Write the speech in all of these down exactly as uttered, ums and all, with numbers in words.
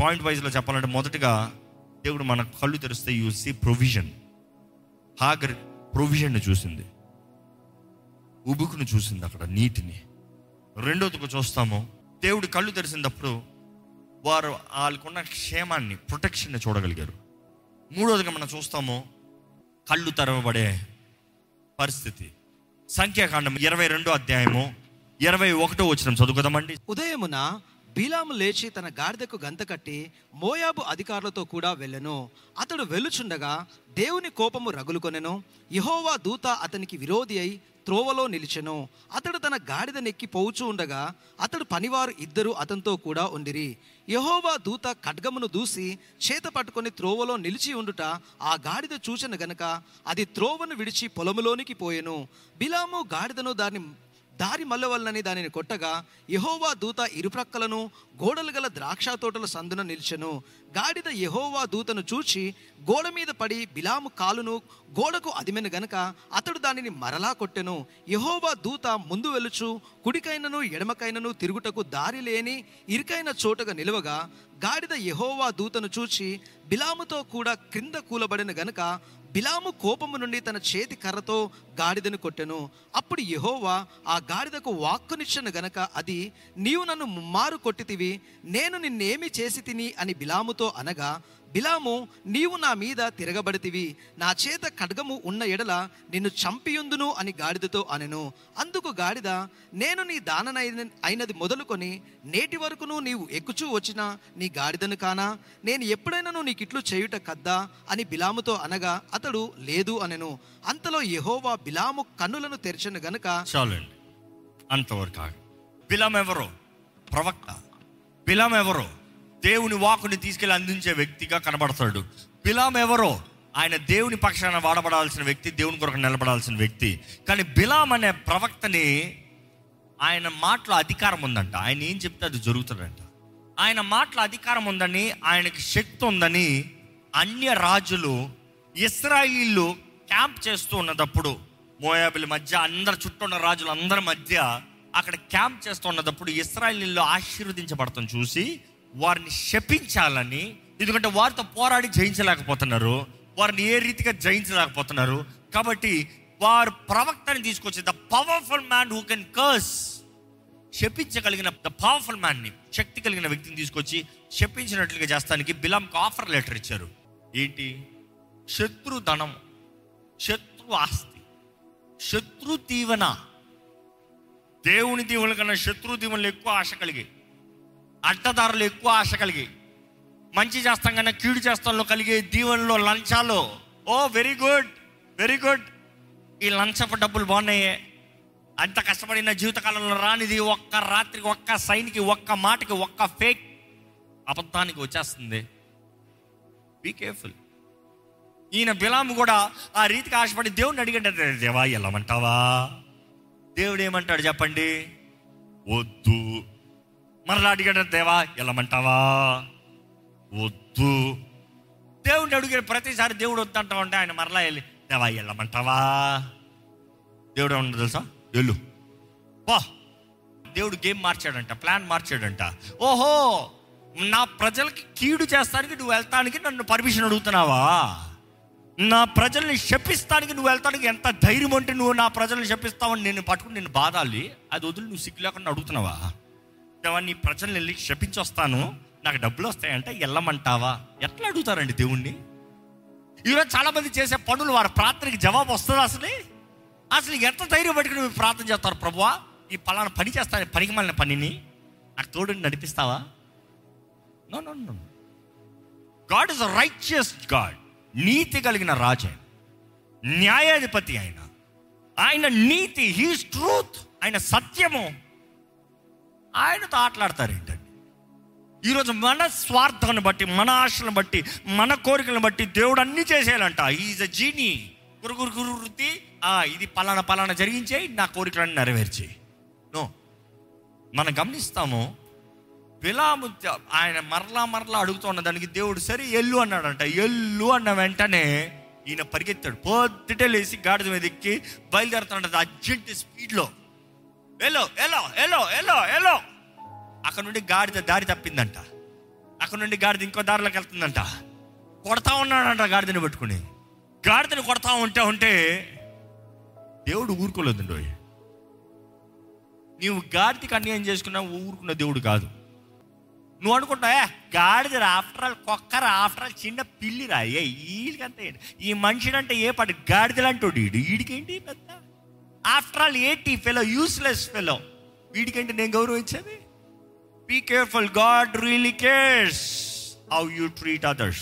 Point వైజ్లో చెప్పాలంటే, మొదటిగా దేవుడు మన కళ్ళు తెరిస్తే యూ సీ ప్రొవిజన్. హాగర్ ప్రొవిజన్ని చూసింది, ఉబుకును చూసింది, అక్కడ నీటిని. రెండోదిగా చూస్తాము, దేవుడు కళ్ళు తెరిసినప్పుడు వారు వాళ్ళకున్న క్షేమాన్ని, ప్రొటెక్షన్ని చూడగలిగారు. మూడోదిగా మనం చూస్తాము కళ్ళు తెరవబడే పరిస్థితి. సంఖ్యాకాండం ఇరవై రెండో అధ్యాయము ఇరవై ఒకటో వచనం చదువుకుందామండి. ఉదయమున బిలాము లేచి తన గాడిదకు గంత కట్టి మోయాబు అధికారులతో కూడా వెళ్ళెను. అతడు వెళ్ళుచుండగా దేవుని కోపము రగులుకొనెను. యెహోవా దూత అతనికి విరోధి అయి త్రోవలో నిలిచెను. అతడు తన గాడిద నెక్కి పోవుచు ఉండగా అతడు పనివారు ఇద్దరు అతనితో కూడా ఉండిరి. యెహోవా దూత ఖడ్గమును దూసి చేత పట్టుకొని త్రోవలో నిలిచి ఉండుట ఆ గాడిద చూచెను గనక అది త్రోవను విడిచి పొలములోనికి పోయెను. బిలాము గాడిదను దాని దారి మల్లవలనని దానిని కొట్టగా యెహోవా దూత ఇరుప్రక్కలను గోడలు గల ద్రాక్ష తోటల సందున నిలిచెను. గాడిద యెహోవా దూతను చూచి గోడ మీద పడి బిలాము కాలును గోడకు అదిమెను గనక అతడు దానిని మరలా కొట్టెను. యెహోవా దూత ముందు వెలుచు కుడికైనను ఎడమకైనను తిరుగుటకు దారి లేని ఇరుకైన చోటగా నిలవగా గాడిద యెహోవా దూతను చూచి బిలాముతో కూడా క్రింద కూలబడిన గనక బిలాము కోపము నుండి తన చేతి కర్రతో గాడిదను కొట్టెను. అప్పుడు యెహోవా ఆ గాడిదకు వాక్కునిచ్చెను గనక అది, నీవు నన్ను ముమ్మారు కొట్టితివి, నేను నిన్నేమి చేసి తిని అని బిలాముతో అనగా, బిలాము, నీవు నా మీద తిరగబడితివి, నా చేత ఖడ్గము ఉన్న ఎడల నిన్ను చంపియుందును అని గాడిదతో అనెను. అందుకు గాడిద, నేను నీ దానన అయినది మొదలుకొని నేటి వరకును నీవు ఎక్కుచూ వచ్చిన నీ గాడిదను కానా? నేను ఎప్పుడైనాను నీకిట్లు చేయుట కద్దా అని బిలాముతో అనగా అతడు లేదు అనెను. అంతలో యెహోవా బిలాము కన్నులను తెరిచెను గనక. చాలండి, అంతవరకు. బిలాము ఎవరో? ప్రవక్త. బిలాము ఎవరో? దేవుని వాక్కుని తీసుకెళ్ళి అందించే వ్యక్తిగా కనబడతాడు. బిలాము ఎవరో? ఆయన దేవుని పక్షాన వాడబడాల్సిన వ్యక్తి, దేవుని కొరకు నిలబడాల్సిన వ్యక్తి. కానీ బిలాము అనే ప్రవక్తని, ఆయన మాటలో అధికారం ఉందంట. ఆయన ఏం చెప్తే అది జరుగుతుందంట. ఆయన మాటలో అధికారం ఉందని, ఆయనకి శక్తి ఉందని అన్య రాజులు ఇశ్రాయేలు క్యాంప్ చేస్తూ ఉన్నప్పుడు, మోయాబుల మధ్య, అందరు చుట్టూ ఉన్న రాజులు అందరి మధ్య అక్కడ క్యాంప్ చేస్తూ ఉన్నప్పుడు ఇశ్రాయేలు ఆశీర్వదించబడతాం చూసి వారిని శపించాలని, ఎందుకంటే వారితో పోరాడి జయించలేకపోతున్నారు, వారిని ఏ రీతిగా జయించలేకపోతున్నారు, కాబట్టి వారు ప్రవక్తని తీసుకొచ్చి the powerful man who can curse, శపించగలిగిన ద పవర్ఫుల్ మ్యాన్ని, శక్తి కలిగిన వ్యక్తిని తీసుకొచ్చి శపించినట్లుగా చేస్తానికి బిలాంకి ఆఫర్ లెటర్ ఇచ్చారు. ఏంటి? శత్రు ధనం, శత్రు ఆస్తి, శత్రు దీవెన. దేవుని దీవెనల కన్నా శత్రు దీవెనలు ఎక్కువ ఆశ కలిగి, అడ్డదారులు ఎక్కువ ఆశ కలిగి, మంచి చేస్తాం కన్నా కీడు చేస్తాంలో కలిగే దీవెనలో, లంచాలు. Oh very good, very good, ఈ లంచపు డబ్బులు బాగున్నాయే, అంత కష్టపడిన జీవితకాలంలో రానిది ఒక్క రాత్రికి, ఒక్క సైన్కి, ఒక్క మాటకి, ఒక్క ఫేక్ అబద్ధానికి వచ్చేస్తుంది. Be careful. ఈయన బిలాము కూడా ఆ రీతికి ఆశపడి దేవుడిని అడిగంటాడు. దేవా ఎలామంటావా? దేవుడు ఏమంటాడు చెప్పండి? వద్దు. మరలా అడిగాడు, దేవా ఎలామంటావా? వద్దు. దేవుడిని అడిగిన ప్రతిసారి దేవుడు వద్దు అంటా ఉంటే ఆయన మరలా వెళ్ళి, దేవా ఎలామంటావా? దేవుడు ఏమన్నా తెలుసా? వెళ్ళు పా. దేవుడు గేమ్ మార్చాడంట, ప్లాన్ మార్చాడంట. ఓహో, నా ప్రజలకి కీడు చేస్తానికి నువ్వు వెళ్తానికి నన్ను పర్మిషన్ అడుగుతున్నావా? నా ప్రజల్ని శపిస్తానికి నువ్వు వెళ్తానికి ఎంత ధైర్యం అంటే నువ్వు నా ప్రజల్ని శపిస్తావని నేను పట్టుకుని నేను బాధాలి, అది వదిలి నువ్వు సిగ్గు లేకుండా అడుగుతున్నావా? నీ ప్రజల్ని వెళ్ళి శపించొస్తాను, నాకు డబ్బులు వస్తాయంటే వెళ్ళమంటావా? ఎట్లా అడుగుతారండి దేవుణ్ణి? ఈరోజు చాలామంది చేసే పనులు, వారి ప్రార్థనకి జవాబు వస్తుంది. అసలు అసలు ఎంత ధైర్యం పట్టుకుని నువ్వు ప్రార్థన చేస్తారు, ప్రభువా ఈ పలానా పని చేస్తాను, పనికి మాలిన పనిని నాకు తోడుని నడిపిస్తావా? No no no. God is a righteous God. నీతి కలిగిన రాజు ఆయన, న్యాయాధిపతి ఆయన. ఆయన నీతి, హీస్ ట్రూత్, ఆయన సత్యము. ఆయనతో ఆటలాడతారు ఏంటండి? ఈరోజు మన స్వార్థాన్ని బట్టి, మన ఆశలను బట్టి, మన కోరికలను బట్టి దేవుడు అన్ని చేసేయాలంట. Is a genie. గురుగురు గురు వృత్తి, ఇది పలానా పలానా జరిగించే, నా కోరికలన్నీ నెరవేర్చి. నో, మనం గమనిస్తాము బిలాము ఆయన మరలా మరలా అడుగుతున్న దానికి దేవుడు సరే ఎల్లు అన్నాడంట. ఎల్లు అన్న వెంటనే ఈయన పరిగెత్తాడు, పొద్దుటే లేసి గాడిద మీద ఎక్కి బయలుదేరుతాడు అర్జెంట్ స్పీడ్లో. ఎలో ఎలో ఎలో ఎలో ఎలో అక్కడ నుండి గాడిద దారి తప్పిందంట. అక్కడ నుండి గాడిద ఇంకో దారిలోకి వెళ్తుందంట. కొడతా ఉన్నాడంట గాడిదని పట్టుకుని. గాడిదని కొడతా ఉంటే ఉంటే దేవుడు ఊరుకోలేదండి. నీవు గాడిదకి అన్యాయం చేసుకున్నా ఊరుకున్న దేవుడు కాదు. నువ్వు అనుకుంటావా గాడిదరా, ఆఫ్టర్ ఆల్ కుక్కరా, ఆఫ్టర్ ఆల్ చిన్న పిల్లిరా, ఏ వీళ్ళకంతా ఈ మనిషినంటే ఏ పాటు గాడిదలంటాడు వీడు, వీడికేంటి పెద్ద, ఆఫ్టర్ ఆల్ ఏంటి ఫెలో, యూస్లెస్ ఫెలో, వీడికంటే నేను గౌరవించేది. Be careful. God really cares how you treat others.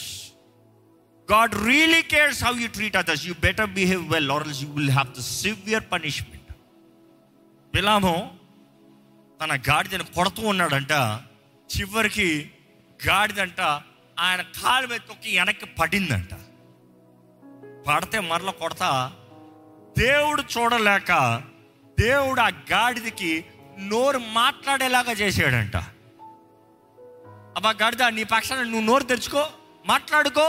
God really cares how you treat others. You better behave well or else you will have the severe punishment. బిలాము తన గాడిదను కొడుతూ ఉన్నాడంట. చివరికి గాడిదంట ఆయన కాలు మీద తొక్కి వెనక్కి పడిందంట. పడితే మరల కొడతా దేవుడు చూడలేక దేవుడు ఆ గాడిదకి నోరు మాట్లాడేలాగా చేసాడంట. అబ్బా గాడిద, నీ పక్షాన నువ్వు నోరు తెరుచుకో, మాట్లాడుకో.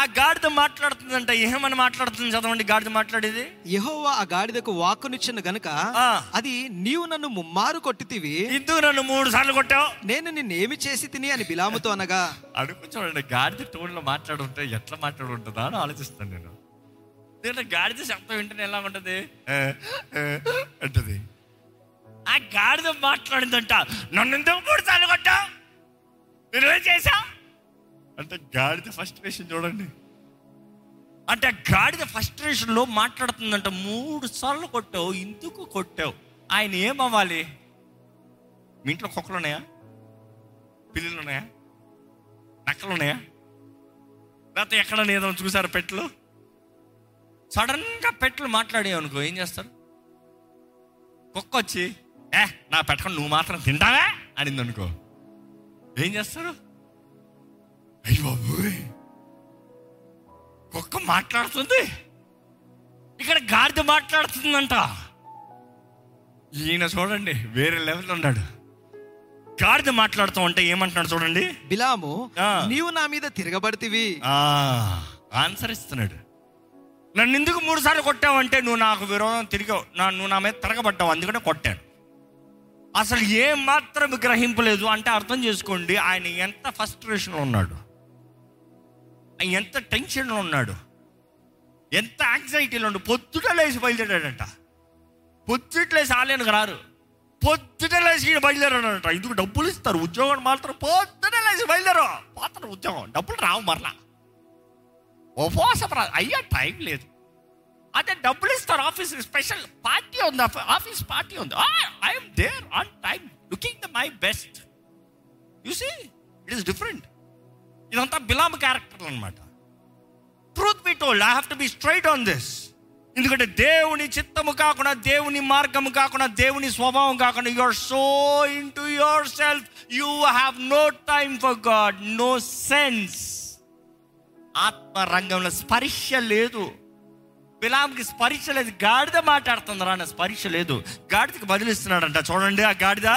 ఆ గాడిద మాట్లాడుతుందంట. ఏమని మాట్లాడుతుంది చదవండి. గాడిద మాట్లాడేది, యెహోవా ఆ గాడిదకు వాక్కునిచ్చిన గనుక అది నీవు నన్ను ముమ్మారు కొట్టితివి, ఇందుకు నన్ను మూడు సార్లు కొట్టావు, నేను నిన్నేమి చేసి తిని అని బిలాముతో అనగా. అడుగు చూడండి, గాడిద టోన్లో మాట్లాడుంటే ఎట్లా మాట్లాడుంటుందా అని ఆలోచిస్తాను నేను. దీంట్లో గాడిద శబ్దం వింటేనే ఎలా ఉంటుంది అంటది. ఆ గాడిద మాట్లాడిందంట, నన్ను ఎందుకు మూడు సార్లు కొట్టావు, నువ్వేం చేశావు అంటే. గాడిద ఫ్రస్ట్రేషన్ చూడండి. అంటే గాడిద ఫ్రస్ట్రేషన్లో మాట్లాడుతుందంట, మూడు సార్లు కొట్టావు, ఇందుకు కొట్టావు. ఆయన ఏమవ్వాలి? మీ ఇంట్లో కుక్కలు ఉన్నాయా, పిల్లులు ఉన్నాయా, నక్కలు ఉన్నాయా, లేకపోతే ఎక్కడ ఏదో చూసారు పెట్లు? సడన్గా పెట్లు మాట్లాడేవనుకో ఏం చేస్తారు? కుక్క వచ్చి ఏ నా పెట్టకుండా నువ్వు మాత్రం తింటావా అనింది అనుకో ఏం చేస్తారు? అయ్య బాబోయ్, కుక్క మాట్లాడుతుంది, ఇక్కడ గాడిద మాట్లాడుతుందంట. ఈయన చూడండి వేరే లెవెల్ ఉన్నాడు. గాడిద మాట్లాడుతూ ఉంటే ఏమంటున్నాడు చూడండి, బిలాము నీవు నా మీద తిరగబడితివి. ఆన్సర్ ఇస్తున్నాడు. నన్ను ఎందుకు మూడు సార్లు కొట్టావంటే నువ్వు నాకు విరోధం తిరిగావు, నా నువ్వు నా మీద తిరగబడ్డావు, అందుకనే కొట్టాను. అసలు ఏం మాత్రం గ్రహింపలేదు. అంటే అర్థం చేసుకోండి ఆయన ఎంత ఫ్రస్ట్రేషన్లో ఉన్నాడు, ఆయన ఎంత టెన్షన్లో ఉన్నాడు, ఎంత యాంగ్జైటీలో ఉన్నాడు. పొద్దుట లేచి బయలుదేరాడంట. పొద్దుట్లేసి ఆలయానికి రారు, పొద్దుటలేసి బయలుదేరాడంట. ఇందుకు డబ్బులు ఇస్తారు, ఉద్యోగం మాత్రం పొద్దుటలేసి బయలుదేరు పోతారు, ఉద్యోగం డబ్బులు రావు, మరలా ఉపవాసం రాదు, అయ్యా టైం లేదు. అదే డబ్బులు ఇస్తారు, ఆఫీస్ స్పెషల్ పార్టీ ఉంది, ఆఫీస్ పార్టీ ఉంది, I'm there on time looking the my best. You see it is different. ఇదంతా బిలామ్ క్యారెక్టర్ అనమాట. Truth be told, I have to be straight on this. ఎందుకంటే దేవుని చిత్తము కాకుండా, దేవుని మార్గము కాకుండా, దేవుని స్వభావం కాకుండా, you are so into yourself, you have no time for God, no sense. ఆత్మ రంగంలో స్పర్శ లేదు. బిలాంకి స్పర్శ లేదు. గాడిద మాట్లాడుతుందరా అన్న స్పర్శ లేదు. గాడిదకి బదిలిస్తున్నాడంట. చూడండి, ఆ గాడిద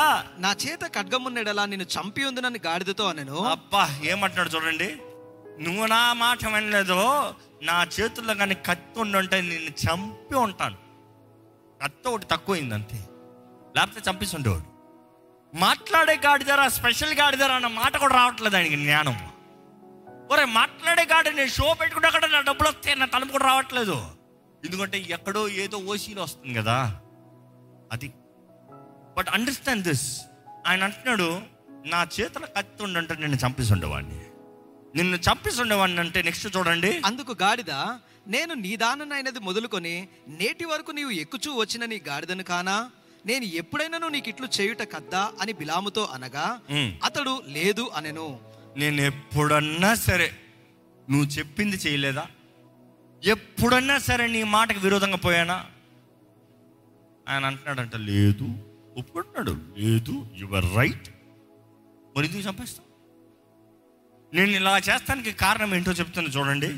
నా చేత ఖడ్గమున్నెడలా నిన్ను చంపి ఉంది నన్ను గాడిదతో అనను. అబ్బా ఏమంటున్నాడు చూడండి, నువ్వు నా మాట వినలేదో, నా చేతుల్లో కానీ కత్తి ఉండుంటే నిన్ను చంపి ఉంటాను. కత్తి ఒకటి తక్కువైంది అంతే, లేకపోతే చంపేసి ఉండేవాడు. మాట్లాడే గాడిదరా, స్పెషల్ గాడిదరా అన్న మాట కూడా రావట్లేదు ఆయనకి జ్ఞానం. ఒరే మాట్లాడే కాడ నేను షో పెట్టుకున్నా కూడా నా డబ్బులు వస్తాయి, నా తలుపు కూడా రావట్లేదు. ఎందుకంటే ఎక్కడో ఏదో ఓసీలో వస్తుంది కదా అది. బట్ అండర్స్టాండ్ దిస్, ఆయన అంటున్నాడు నా చేతుల కత్తి ఉండంటే నిన్ను చంపేసి ఉండేవాడిని, నిన్ను చంపేసి ఉండేవాడిని అంటే. నెక్స్ట్ చూడండి, అందుకు గాడిద నేను నీ దానైనది మొదలుకొని నేటి వరకు నీవు ఎక్కుచూ వచ్చిన నీ గాడిదను కానా, నేను ఎప్పుడైనా నీకు ఇట్లు చేయుట కద్దా అని బిలాముతో అనగా అతడు లేదు అనెను. నేను ఎప్పుడన్నా సరే నువ్వు చెప్పింది చేయలేదా, ఎప్పుడన్నా సరే నీ మాటకు విరోధంగా పోయానా ఆయన అంటున్నాడంట. లేదు, ఒప్పుకుంటున్నాడు, లేదు యువర్ రైట్. మరి ఎందుకు చంపేస్తావు? నేను ఇలా చేస్తానికి కారణం ఏంటో చెప్తాను చూడండి.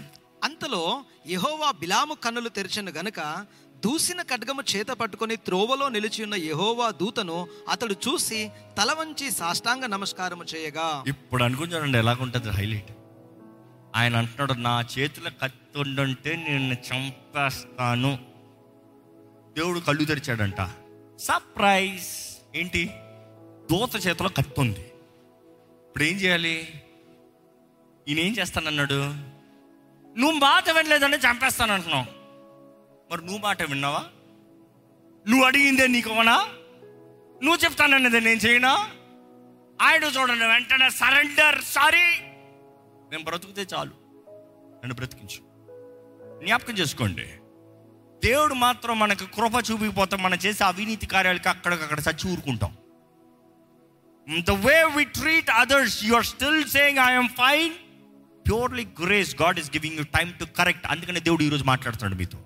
అంతలో యెహోవా బిలాము కన్నులు తెరిచిన గనుక దూసిన ఖడ్గము చేత పట్టుకుని త్రోవలో నిలిచి ఉన్న యెహోవా దూతను అతడు చూసి తల వంచి సాష్టాంగ నమస్కారము చేయగా. ఇప్పుడు అనుకుంటానండి ఎలాగుంటుంది హైలైట్. ఆయన అంటున్నాడు నా చేతుల కత్తి ఉండుంటే నిన్ను చంపేస్తాను. దేవుడు కళ్ళు తెరిచాడంట. సర్ప్రైజ్ ఏంటి? దూత చేతిలో కత్తి ఉంది. ఇప్పుడు ఏం చేయాలి? ఈయన ఏం చేస్తానన్నాడు? నువ్వు మాట వినలేదంటే చంపేస్తాను అంటున్నావు. మరి నువ్వు మాట విన్నావా? నువ్వు అడిగిందే నీకు ఇవ్వనా? నువ్వు చెప్తానన్నదే నేను చేయనా? ఆయన చూడండి, వెంటనే సరెండర్, సారీ, నేను బ్రతుకుతే చాలు, నన్ను బ్రతికించు. జ్ఞాపకం చేసుకోండి, దేవుడు మాత్రం మనకు కృప చూపిపోతాం. మనం చేసే అవినీతి కార్యాలకి అక్కడికక్కడ చచ్చి ఊరుకుంటాం. The way we treat others, you are still saying I am fine. Purely grace, God is giving you time to correct. అందుకనే దేవుడు ఈరోజు మాట్లాడుతున్నాడు మీతో.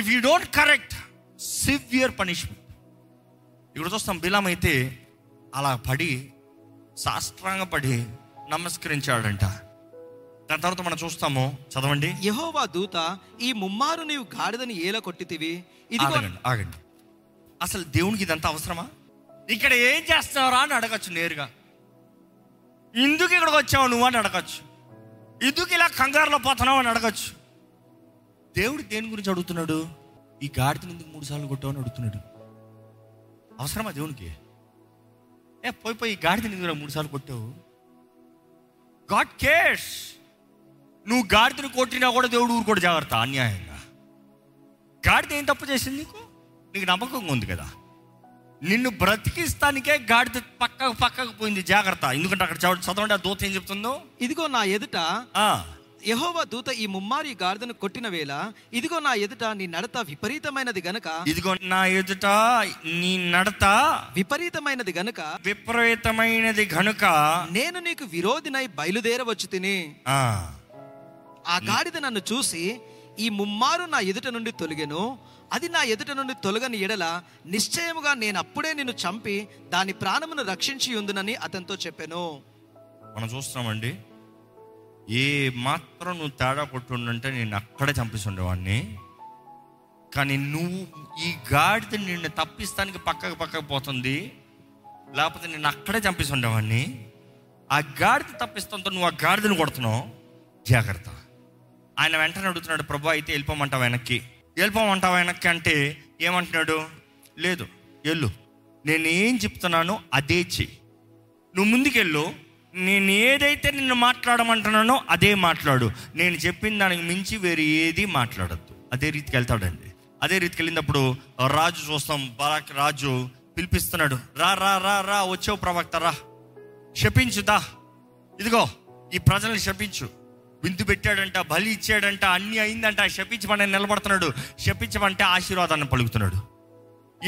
If you don't correct, severe punishment. ఇక్కడ చూస్తాం, బిలాం అయితే అలా పడి సాష్టాంగపడి నమస్కరించాడంట. దాని తర్వాత మనం చూస్తాము, చదవండి. యెహోవా దూత, ఈ ముమ్మారు నీవు గాడిదని ఏల కొట్టితివి. ఇది ఆగండి, అసలు దేవునికి ఇదంతా అవసరమా? ఇక్కడ ఏం చేస్తున్నావురా అని అడగచ్చు నేరుగా. ఇందుకు ఇక్కడికి వచ్చావు నువ్వు అని అడగచ్చు. ఇందుకు ఇలా కంగారులో పోతున్నావు అని అడగచ్చు. దేవుడు దేని గురించి అడుగుతున్నాడు? ఈ గాడిదని ఎందుకు మూడు సార్లు కొట్టావు అని అడుగుతున్నాడు. అవసరమా దేవునికి? ఏ పోయి పోయి ఈ గాడిదని ఎందుకు మూడు సార్లు కొట్టావు? God cares. నువ్వు గాడిదని కొట్టినా కూడా దేవుడు ఊరుకోడు, జాగ్రత్త. అన్యాయంగా గాడిద ఏం తప్పు చేసింది? నీకు నీకు నమ్మకంగా ఉంది కదా, నిన్ను బ్రతికిస్తానికే గాడిద పక్కకు పక్కకు పోయింది, జాగ్రత్త. ఎందుకంటే అక్కడ చదవండి, ఆ దూత ఏం చెప్తుందో. ఇదిగో నా ఎదుట, యెహోవా దూత ఈ ముమ్మారి గాడిదను కొట్టిన వేళ, ఇదిగో నా ఎదుట నీ నడత విపరీతమైనది గనక, ఇదిగో నా ఎదుట నీ నడత విపరీతమైనది గనక విపరీతమైనది గనుక నేను నీకు విరోధినై బయలుదేరవచ్చు తిని. ఆ గాడిద నన్ను చూసి ఈ ముమ్మారు నా ఎదుట నుండి తొలగెను, అది నా ఎదుట నుండి తొలగని ఎడల నిశ్చయముగా నేను అప్పుడే నిన్ను చంపి దాని ప్రాణమును రక్షించి ఉందునని అతనితో చెప్పాను. మనం చూస్తున్నామండి, ఏ మాత్రం నువ్వు తేడా కొట్టుండంటే నేను అక్కడే చంపిస్తుండేవాడిని, కానీ నువ్వు ఈ గాడిద నిన్ను తప్పిస్తానికి పక్కకు పక్కకు పోతుంది, లేకపోతే నేను అక్కడే చంపిస్తుండేవాడిని. ఆ గాడిద తప్పిస్తాంతో నువ్వు ఆ గాడిదను కొడుతున్నావు, జాగ్రత్త. ఆయన వెంటనే అడుగుతున్నాడు, ప్రభు అయితే వెళ్ళిపోమంటావు వెనక్కి, వెళ్ళిపోమంటావు వెనక్కి అంటే ఏమంటున్నాడు? లేదు, వెళ్ళు, నేనేం చెప్తున్నానో అదే చెయ్యి, నువ్వు ముందుకెళ్ళు, నేను ఏదైతే నిన్ను మాట్లాడమంటున్నానో అదే మాట్లాడు, నేను చెప్పిన దానికి మించి వేరే ఏది మాట్లాడద్దు. అదే రీతికి వెళ్తాడండి. అదే రీతికి వెళ్ళినప్పుడు రాజు చూస్తాం, బరాక్ రాజు పిలిపిస్తున్నాడు, రా రా రా రా వచ్చావు ప్రవక్త, రా శపించుదా, ఇదిగో ఈ ప్రజలను శపించు. విందు పెట్టాడంట, బలి ఇచ్చాడంట, అన్నీ అయిందంట, శపించమని నిలబడుతున్నాడు. శపించమంటే ఆశీర్వాదాన్ని పలుకుతున్నాడు.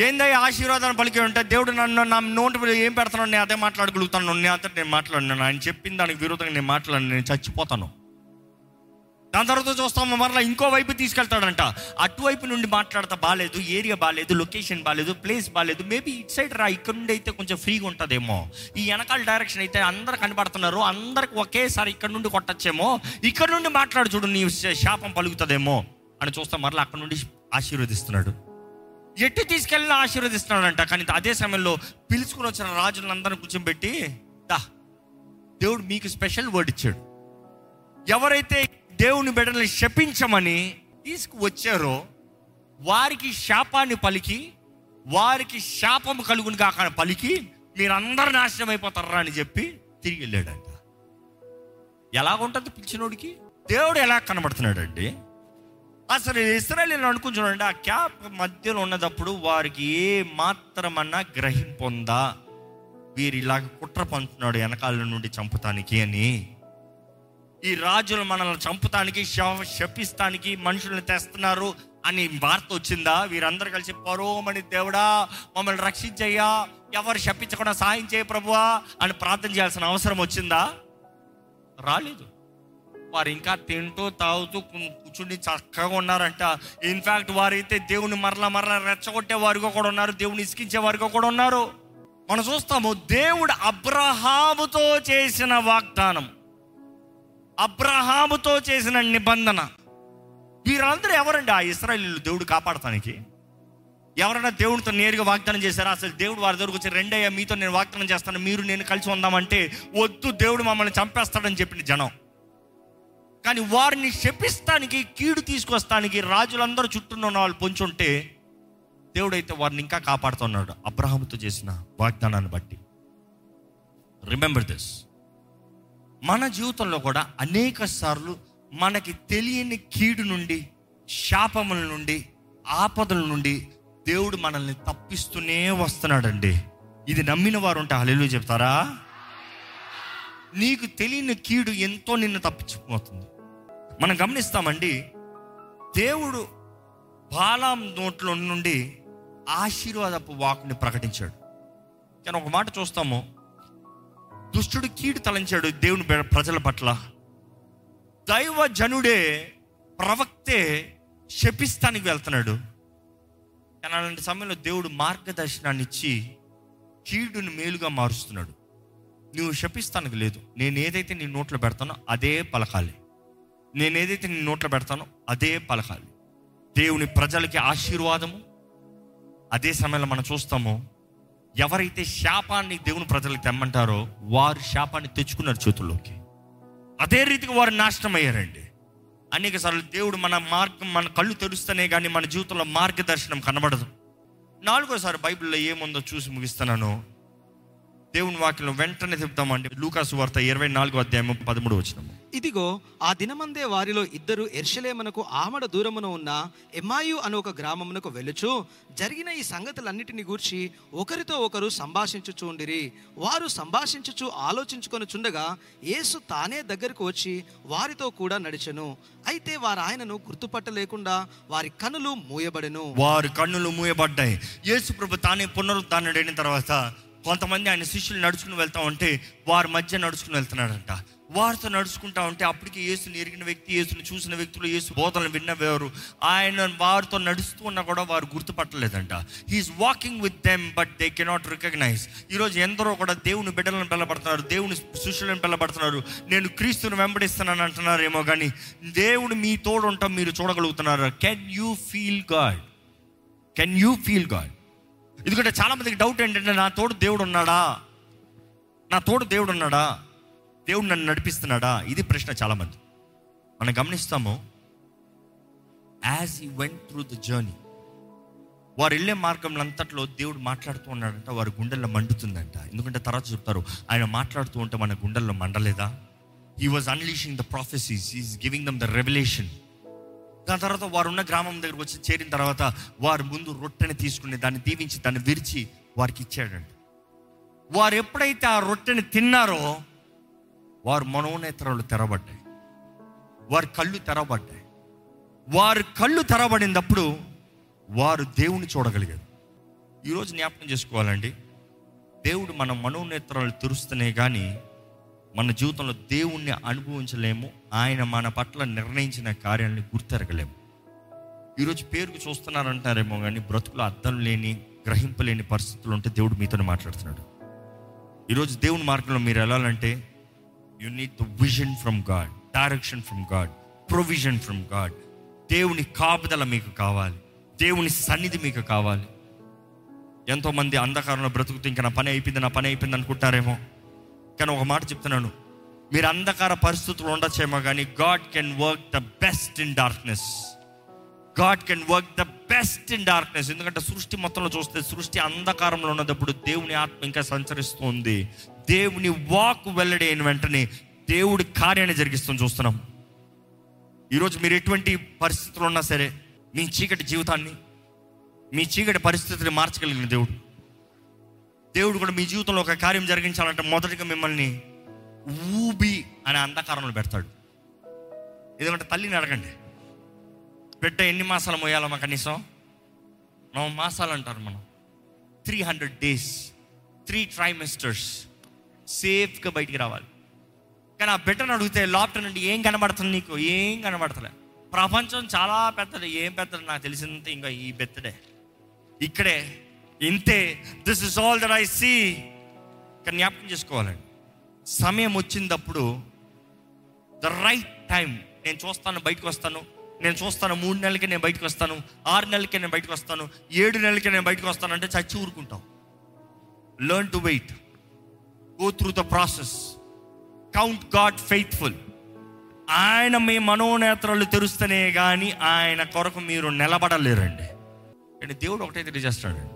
ఏందయ్యా ఆశీర్వాదాన్ని పలికే ఉంటే దేవుడు నన్ను నా నోటి ఏం పెడతాను, నేను అదే మాట్లాడగలుగుతాను, నేను అంతటి నేను మాట్లాడినాను, ఆయన చెప్పిన దానికి విరోధంగా నేను మాట్లాడిన, నేను చచ్చిపోతాను. దాని తర్వాత చూస్తాము మరలా ఇంకోవైపు తీసుకెళ్తాడంట, అటువైపు నుండి మాట్లాడతా, బాగాలేదు, ఏరియా బాగాలేదు, లొకేషన్ బాగాలేదు, ప్లేస్ బాగాలేదు, మేబీ ఇటు సైడ్ రా, ఇక్కడ నుండి అయితే కొంచెం ఫ్రీగా ఉంటుందేమో, ఈ వెనకాల డైరెక్షన్ అయితే అందరు కనబడుతున్నారు, అందరికి ఒకేసారి ఇక్కడ నుండి కొట్టచ్చేమో, ఇక్కడ నుండి మాట్లాడు చూడు, నీ శాపం పలుకుతుందేమో అని చూస్తాం. మరలా అక్కడ నుండి ఆశీర్వదిస్తున్నాడు, ఎటు తీసుకెళ్ళినా ఆశీర్వదిస్తున్నాడంట. కానీ అదే సమయంలో పిలుచుకుని వచ్చిన రాజులందరినీ కూర్చోబెట్టి, దా దేవుడు మీకు స్పెషల్ వర్డ్ ఇచ్చాడు, ఎవరైతే దేవుని బిడ్డల్ని శపించమని తీసుకువచ్చారో వారికి శాపాన్ని పలికి, వారికి శాపం కలుగుని కాక పలికి, మీరందరూ నాశనం అయిపోతారా అని చెప్పి తిరిగి వెళ్ళాడంట. ఎలాగుంటుంది పిలిచినోడికి దేవుడు ఎలా కనబడుతున్నాడండి? అసలు ఇశ్రాయేలు అనుకుని చూడండి, ఆ క్యాప్ మధ్యలో ఉన్నప్పుడు వారికి ఏ మాత్రమన్నా గ్రహింపొందా, వీరు ఇలాగ కుట్ర పంచుతున్నాడు వెనకాల నుండి చంపుతానికి అని. ఈ రాజులు మనల్ని చంపుతానికి, శపిస్తానికి మనుషులను తెస్తున్నారు అని వార్త వచ్చిందా? వీరందరూ కలిసి పరోమని, దేవుడా మమ్మల్ని రక్షించయ్యా, ఎవరు శపించకుండా సహాయం చేయ ప్రభువా అని ప్రార్థన చేయాల్సిన అవసరం వచ్చిందా? రాలేదు. వారు ఇంకా తింటూ తాగుతూ కూర్చుని చక్కగా ఉన్నారంట. ఇన్ఫ్యాక్ట్ వారైతే దేవుని మరలా మరలా రెచ్చగొట్టే వారిగా కూడా ఉన్నారు, దేవుని ఇసికించే వారిగా కూడా ఉన్నారు. మనం చూస్తాము, దేవుడు అబ్రహాముతో చేసిన వాగ్దానం, అబ్రహాముతో చేసిన నిబంధన, వీరందరూ ఎవరండి? ఆ ఇశ్రాయేలీయులు దేవుడు కాపాడటానికి ఎవరైనా దేవుడితో నేరుగా వాగ్దానం చేశారా? అసలు దేవుడు వారి దగ్గరకు వచ్చి, రెండయ్యా మీతో నేను వాగ్దానం చేస్తాను, మీరు నేను కలిసి ఉందామంటే వద్దు, దేవుడు మమ్మల్ని చంపేస్తాడని చెప్పిన జనం. కానీ వారిని శపిస్తానికి, కీడు తీసుకొస్తానికి రాజులందరూ చుట్టూన్న వాళ్ళు పొంచుంటే దేవుడైతే వారిని ఇంకా కాపాడుతున్నాడు అబ్రహాముతో చేసిన వాగ్దానాన్ని బట్టి. రిమెంబర్ దిస్, మన జీవితంలో కూడా అనేక సార్లు మనకి తెలియని కీడు నుండి, శాపముల నుండి, ఆపదల నుండి దేవుడు మనల్ని తప్పిస్తూనే వస్తున్నాడండి. ఇది నమ్మిన వారు ఉంటే హల్లెలూయా చెప్తారా? నీకు తెలియని కీడు ఎంతో నిన్ను తప్పించిపోతుంది. మనం గమనిస్తామండి, దేవుడు బాలాం నోట్లో నుండి ఆశీర్వాదపు వాక్కుని ప్రకటించాడు. కానీ ఒక మాట చూస్తాము, దుష్టుడు కీడు తలంచాడు దేవుని ప్రజల పట్ల. దైవ జనుడే, ప్రవక్తే శపిస్తానికి వెళ్తున్నాడు. కానీ అలాంటి సమయంలో దేవుడు మార్గదర్శనాన్ని ఇచ్చి కీడుని మేలుగా మారుస్తున్నాడు. నువ్వు శపిస్తానికి లేదు, నేను ఏదైతే నీ నోట్లో పెడతానో అదే పలకాలి, నేను ఏదైతే నీ నోట్లో పెడతానో అదే పలకాలి. దేవుని ప్రజలకి ఆశీర్వాదము. అదే సమయంలో మనం చూస్తాము, ఎవరైతే శాపాన్ని దేవుని ప్రజలకు తెమ్మంటారో వారు శాపాన్ని తెచ్చుకున్నారు చేతుల్లోకి. అదే రీతిగా వారు నాశనం అయ్యారండి. అనేక సార్లు దేవుడు మన మార్గం, మన కళ్ళు తెరుస్తేనే కానీ మన జీవితంలో మార్గదర్శనం కనబడదు. నాలుగోసారి బైబిల్లో ఏముందో చూసి ముగిస్తున్నాను. దేవుని వాక్యం వెంటనే చెప్తామండి. లూకాసు వార్త ఇరవై నాలుగో అధ్యాయము పదమూడు వచనము. ఇదిగో ఆ దినమందే వారిలో ఇద్దరు యెరూషలేమునకు ఆమడ దూరమున ఉన్న ఎమ్మాయు అనే ఒక గ్రామమునకు వెళ్ళుచు జరిగిన ఈ సంగతులన్నిటిని గూర్చి ఒకరితో ఒకరు సంభాషించుచుండిరి. వారు సంభాషించుచు ఆలోచించుకొని చుండగా యేసు తానే దగ్గరకు వచ్చి వారితో కూడా నడిచెను. అయితే వారు ఆయనను గుర్తుపట్టలేకుండా వారి కన్నులు మూయబడెను. వారి కన్నులు మూయబడ్డాయి. యేసు ప్రభు తానే పునరుద్ధానుడైన తర్వాత కొంతమంది ఆయన శిష్యులు నడుచుకుని వెళ్తా ఉంటే వారి మధ్య నడుచుకుని వెళ్తున్నాడంట. వారితో నడుచుకుంటా ఉంటే అప్పటికి యేసుని ఎరిగిన వ్యక్తి, యేసుని చూసిన వ్యక్తులు, యేసు బోధనలు విన్నవారు ఆయన వారితో నడుస్తూ ఉన్నా కూడా వారు గుర్తుపట్టలేదంట. He's walking with them but they cannot recognise. ఈరోజు ఎందరో కూడా దేవుని బిడ్డలను పిల్లబడుతున్నారు, దేవుని శిష్యులను పిల్లబడుతున్నారు. నేను క్రీస్తుని వెంబడిస్తున్నాను అంటున్నారేమో కానీ దేవుడు మీ తోడు ఉంటాం మీరు చూడగలుగుతున్నారు. Can you feel God? Can you feel God? ఎందుకంటే చాలామందికి డౌట్ ఏంటంటే, నా తోడు దేవుడు ఉన్నాడా? నా తోడు దేవుడు ఉన్నాడా? దేవుడు నన్ను నడిపిస్తున్నాడా? ఇది ప్రశ్న చాలామంది. మనం గమనిస్తాము, as he went through the journey, వారు వెళ్ళే మార్గంలో అంతట్లో దేవుడు మాట్లాడుతూ ఉన్నాడంట. వారి గుండెల్లో మండుతుందంట. ఎందుకంటే తర్వాత చెప్తారు, ఆయన మాట్లాడుతూ ఉంటే మన గుండెల్లో మండలేదా? He was unleashing the prophecies, he is giving them the revolution. దాని తర్వాత వారు ఉన్న గ్రామం దగ్గరకు వచ్చి చేరిన తర్వాత వారు ముందు రొట్టెని తీసుకుని దాన్ని దీవించి దాన్ని విరిచి వారికి ఇచ్చాడండి. వారు ఎప్పుడైతే ఆ రొట్టెని తిన్నారో వారు మనోనేత్రాలు తెరబడ్డాయి, వారి కళ్ళు తెరబడ్డాయి. వారి కళ్ళు తెరబడినప్పుడు వారు దేవుని చూడగలిగారు. ఈరోజు జ్ఞాపకం చేసుకోవాలండి, దేవుడు మన మనోనేత్రాలు తెరుస్తూనే కానీ మన జీవితంలో దేవుణ్ణి అనుభవించలేము, ఆయన మన పట్ల నిర్ణయించిన కార్యాలని గుర్తెరగలేము. ఈరోజు పేరుకు చూస్తున్నారంటారేమో కానీ బ్రతుకులో అర్థం లేని, గ్రహింపలేని పరిస్థితులు ఉంటే దేవుడు మీతో మాట్లాడుతున్నాడు. ఈరోజు దేవుని మార్గంలో మీరు వెళ్ళాలంటే you need the vision from God, direction from God, provision from God. దేవుని కాపుదల మీకు కావాలి, దేవుని సన్నిధి మీకు కావాలి. ఎంతోమంది అంధకారంలో బ్రతుకుతూ ఇంకా నా పని అయిపోయింది, నా పని అయిపోయింది అనుకుంటారేమో. కానీ ఒక మాట చెప్తున్నాను, మీరు అంధకార పరిస్థితులు ఉండొచ్చేమో కానీ God can work the best in darkness. God can work the best in darkness. ఎందుకంటే సృష్టి మొత్తంలో చూస్తే సృష్టి అంధకారంలో ఉన్నప్పుడు దేవుని ఆత్మ ఇంకా సంచరిస్తుంది. దేవుని వాక్ వెల్లడి అయిన వెంటనే దేవుడి కార్యాన్ని జరిగిస్తుంది చూస్తున్నాం. ఈరోజు మీరు ఎటువంటి పరిస్థితులు ఉన్నా సరే మీ చీకటి జీవితాన్ని, మీ చీకటి పరిస్థితిని మార్చగలిగిన దేవుడు. దేవుడు కూడా మీ జీవితంలో ఒక కార్యం జరిగించాలంటే మొదటిగా మిమ్మల్ని ఊబి అనే అంధకారంలో పెడతాడు. ఎందుకంటే తల్లిని అడగండి, బిడ్డ ఎన్ని మాసాలు మోయాలమ్మా? కనీసం నవ మాసాలు అంటారు మనం. Three hundred days three trimesters సేఫ్గా బయటికి రావాలి. కానీ ఆ బిడ్డను అడిగితే లోపల నుండి ఏం కనబడుతుంది నీకు? ఏం కనబడతలే. ప్రపంచం చాలా పెద్దది, ఏం పెద్దది నాకు తెలిసినంత ఇంకా ఈ బెత్తడే, ఇక్కడే, ఇంతే, this is all that I see. కానీ జ్ఞాపకం చేసుకోవాలండి, సమయం వచ్చినప్పుడు ద రైట్ టైం. నేను చూస్తాను బయటకు వస్తాను, నేను చూస్తాను మూడు నెలలకి నేను బయటకు వస్తాను, ఆరు నెలలకి నేను బయటకు వస్తాను, ఏడు నెలలకి నేను బయటకు వస్తాను అంటే చచ్చి ఊరుకుంటాం. Learn to wait, go through the process, count God faithful. ఆయన మీ మనోనేత్రాలు తెరుస్తేనే కానీ ఆయన కొరకు మీరు నిలబడలేరండి. కానీ దేవుడు ఒకటే తెలియజేస్తాడండి,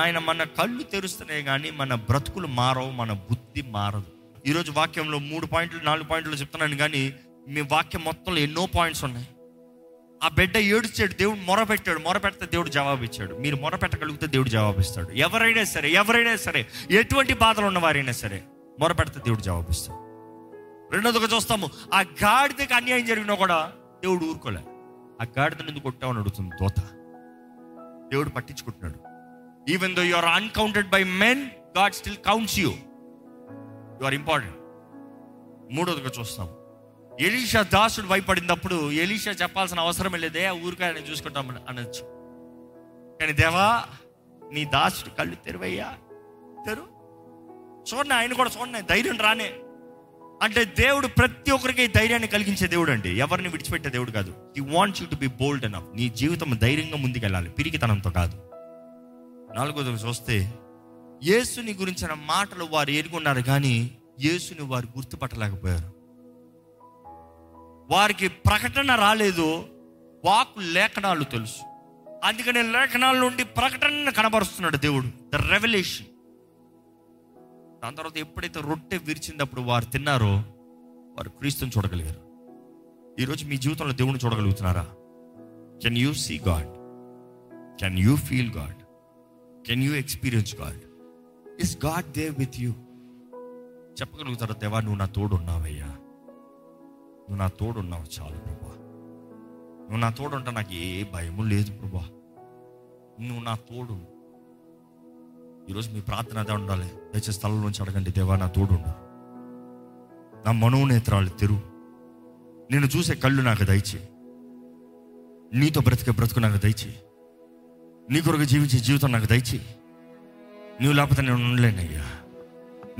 ఆయన మన కళ్ళు తెరుస్తేనే కానీ మన బ్రతుకులు మారవు, మన బుద్ధి మారదు. ఈరోజు వాక్యంలో మూడు పాయింట్లు నాలుగు పాయింట్లు చెప్తున్నాను, కానీ మీ వాక్యం మొత్తంలో ఎన్నో పాయింట్స్ ఉన్నాయి. ఆ బిడ్డ ఏడ్చాడు, దేవుడు మొరపెట్టాడు, మొరపెడితే దేవుడు జవాబు ఇచ్చాడు. మీరు మొరపెట్టగలిగితే దేవుడు జవాబిస్తాడు. ఎవరైనా సరే, ఎవరైనా సరే, ఎటువంటి బాధలు ఉన్నవారైనా సరే మొరపెడితే దేవుడు జవాబిస్తాడు. రెండోదిగా చూస్తాము, ఆ గాడిదకి అన్యాయం జరిగినా కూడా దేవుడు ఊరుకోలే. ఆ గాడిదను ఎందుకు కొట్టామని అడుగుతుంది దోత. దేవుడు పట్టించుకుంటున్నాడు. Even though you are uncounted by men, God still counts you. You are important. మూడోదిగా చూస్తాము, ఎలీషా దాసుడు భయపడినప్పుడు ఎలీషా చెప్పాల్సిన అవసరం లేదే, ఆ ఊరికే ఆయన చూసుకుంటాం అనొచ్చు. కానీ దేవా నీ దాసుడు కళ్ళు తెరువయ్యా, తెరు చూడండి, ఆయన కూడా చూడండి, ధైర్యం రానే. అంటే దేవుడు ప్రతి ఒక్కరికి ధైర్యాన్ని కలిగించే దేవుడు అండి, ఎవరిని విడిచిపెట్టే దేవుడు కాదు. He wants you to be bold enough. నీ జీవితం ధైర్యంగా ముందుకెళ్ళాలి, పిరికితనంతో కాదు. నాలుగోది చూస్తే యేసుని గురించిన మాటలు వారు ఎరుగున్నారు, కానీ యేసుని వారు గుర్తుపట్టలేకపోయారు. వారికి ప్రకటన రాలేదు, వాకు లేఖనాలు తెలుసు. అందుకనే లేఖనాల నుండి ప్రకటనను కనబరుస్తున్నాడు దేవుడు, ద రెవల్యూషన్. దాని తర్వాత ఎప్పుడైతే రొట్టె విరిచినప్పుడు వారు తిన్నారో వారు క్రీస్తుని చూడగలిగారు. ఈరోజు మీ జీవితంలో దేవుని చూడగలుగుతున్నారా? Can you see God? Can you feel God? Can you experience God? Is God there with you? చెప్పగలుగుతారా, దేవా నువ్వు నా తోడు ఉన్నావయ్యా, నువ్వు నా తోడు ఉన్నావు చాలు ప్రభా, నువ్వు నా తోడు ఉంటా, నాకు ఏ భయము లేదు ప్రభా, నువ్వు నా తోడు. ఈరోజు మీ ప్రార్థన అదే ఉండాలి. దయచేసి స్థలం నుంచి అడగండి, దేవా నా తోడు ఉండు, నా మనోనేత్రాలు తెరువు, నేను చూసే కళ్ళు నాకు దయచేయి, నీతో బ్రతికే బ్రతుకు నాకు దయచేయి, నీ కొరకు జీవించే జీవితం నాకు దయచేయి. నువ్వు లేకపోతే నేను ఉండలేనయ్యా.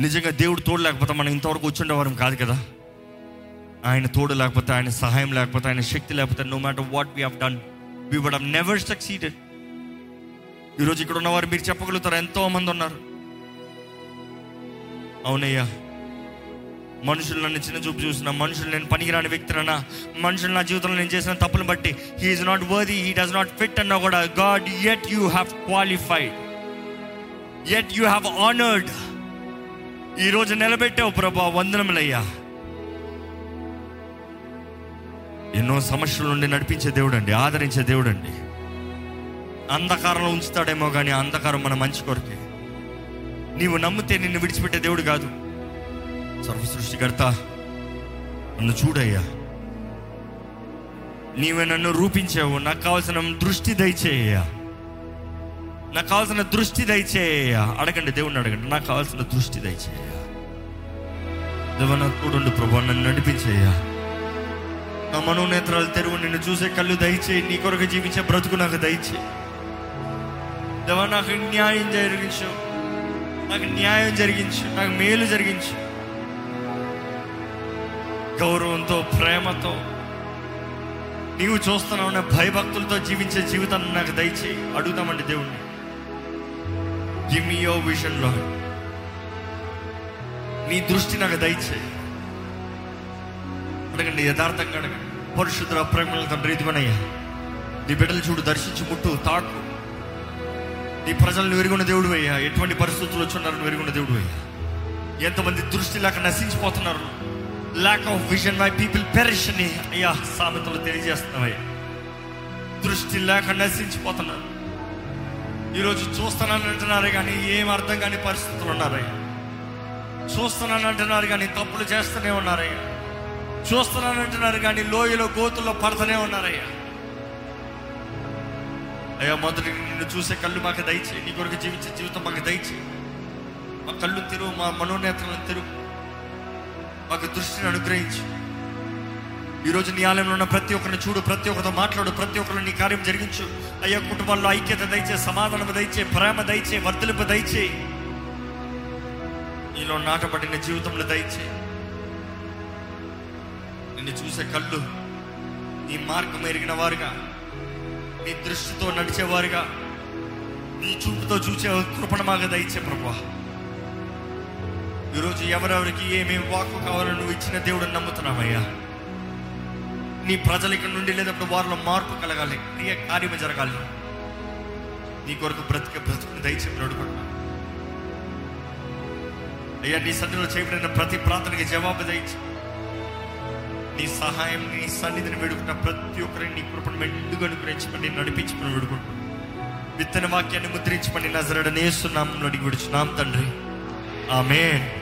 నిజంగా దేవుడు తోడు లేకపోతే మనం ఇంతవరకు వచ్చుండేవారం కాదు కదా. ఆయన తోడు లేకపోతే, ఆయన సహాయం లేకపోతే, ఆయన శక్తి లేకపోతే, no matter what we have done we would have never succeeded. ఈరోజు ఇక్కడ ఉన్నవారు మీరు చెప్పగలుగుతారు, ఎంతో మంది ఉన్నారు, అవునయ్యా మనుషులు నన్ను చిన్న చూపు చూసిన, మనుషులు నేను పనికిరాని వ్యక్తులన్నా, మనుషులు నా జీవితంలో నేను చేసిన తప్పులను బట్టి he is not worthy, he does not fit అన్నా కూడా, God yet you have qualified, yet you have honoured. ఈరోజు నిలబెట్టావు ప్రభా, వందనములయ్యా. ఎన్నో సమస్యల నుండి నడిపించే దేవుడు అండి, ఆదరించే దేవుడు అండి. అంధకారంలో ఉంచుతాడేమో కానీ అంధకారం మన మంచి కొరకే. నీవు నమ్మితే నిన్ను విడిచిపెట్టే దేవుడు కాదు. సర్వసృష్టికర్త నన్ను చూడయ్యా, నీవే నన్ను రూపించావు, నాకు కావాల్సిన దృష్టి దయచేయ్యా, నాకు కావాల్సిన దృష్టి దయచేయ్యా. అడగండి, దేవుడిని అడగండి, నాకు కావాల్సిన దృష్టి దయచేయ్యా, దేవా నా తోడుండు ప్రభు, నన్ను నడిపించేయ్యా, నా మనోనేత్రాలు తెరువు, నిన్ను చూసే కళ్ళు దయచేయి, నీ కొరకు జీవించే బ్రతుకు నాకు దయచేయి. దేవా నాకు న్యాయం జరిగించు, నాకు న్యాయం జరిగించు, నాకు మేలు జరిగించు, గౌరవంతో ప్రేమతో నీవు చూస్తున్నావు, నా భయభక్తులతో జీవించే జీవితాన్ని నాకు దయచేయి. అడుగుతామండి దేవుణ్ణి, give me your vision Lord, నీ దృష్టి నాకు దయచేయి. అడగండి, యథార్థంగా అడగండి. పరిశుద్ధ ప్రేమల తండ్రి, ఇదిగోనయ్యా నీ బిడ్డలు చూడు, దర్శించి ముట్టు, తాకు. నీ ప్రజలను వెరుగున్న దేవుడు అయ్యా, ఎటువంటి పరిస్థితులు వచ్చున్నారని వెరుగున్న దేవుడు అయ్యా. ఎంతమంది దృష్టి లేక నశించిపోతున్నారు, lack of vision my people perish అని అయ్యా సామెతలు తెలియజేస్తున్నావయ్యా. దృష్టి లేక నశించిపోతున్నారు, ఈరోజు చూస్తున్నాను అంటున్నారు కానీ ఏం అర్థం కాని పరిస్థితులు ఉన్నారయ్యా, చూస్తున్నాను అంటున్నారు కానీ తప్పులు చేస్తూనే ఉన్నారయ్యా, చూస్తున్నానంటున్నారు కానీ లోయలో గోతుల్లో పడతనే ఉన్నారయ్యా. అయ్యా మొదటి నిన్ను చూసే కళ్ళు మాకు దయచేయి, నీ కొరకు జీవించే జీవితం మాకు దయచేయి. మా కళ్ళు తెరువు, మా మనోనేత్రాలను తెరువు, మాకు దృష్టిని అనుగ్రహించు. ఈరోజు నీ ఆలయంలో ఉన్న ప్రతి ఒక్కరిని చూడు, ప్రతి ఒక్కరితో మాట్లాడు, ప్రతి ఒక్కరు నీ కార్యం జరిగించు. అయ్యా కుటుంబాల్లో ఐక్యత దయచేయి, సమాధానం దయచేయి, ప్రేమ దయచేయి, వర్ధలింపు దయచేయి, నీలో నాటబడిన జీవితంలో దయచేయి. నిన్ను చూసే కళ్ళు, నీ మార్గం ఎరిగిన వారుగా, నీ దృష్టితో నడిచేవారుగా, నీ చూపుతో చూసే కృపణ మాకు దయచే ప్రభా. ఈరోజు ఎవరెవరికి ఏమేమి వాక్కు కావాలో నువ్వు ఇచ్చిన దేవుడిని నమ్ముతున్నామయ్యా. నీ ప్రజలకి నుండి లేదప్పుడు వారిలో మార్పు కలగాలి, క్రియ కార్యము జరగాలి. నీ కొరకు బ్రతికే బ్రతుకుని దయచేసి నడుకుంటున్నాం. అయ్యా, నీ సన్నిధిలో చేయబడిన ప్రతి ప్రార్థనకి జవాబు దయచు. నీ సహాయం, నీ సన్నిధిని వేడుకున్న ప్రతి ఒక్కరిని నీ కృపను మెండుగా అనుగ్రహించమని నడిపించమని వేడుకుంటున్నాను. విత్తన వాక్యాన్ని ముద్రించమని నజరేయుడనే యేసు నామమున అడిగి విడుచున్నాం తండ్రి. ఆమేన్.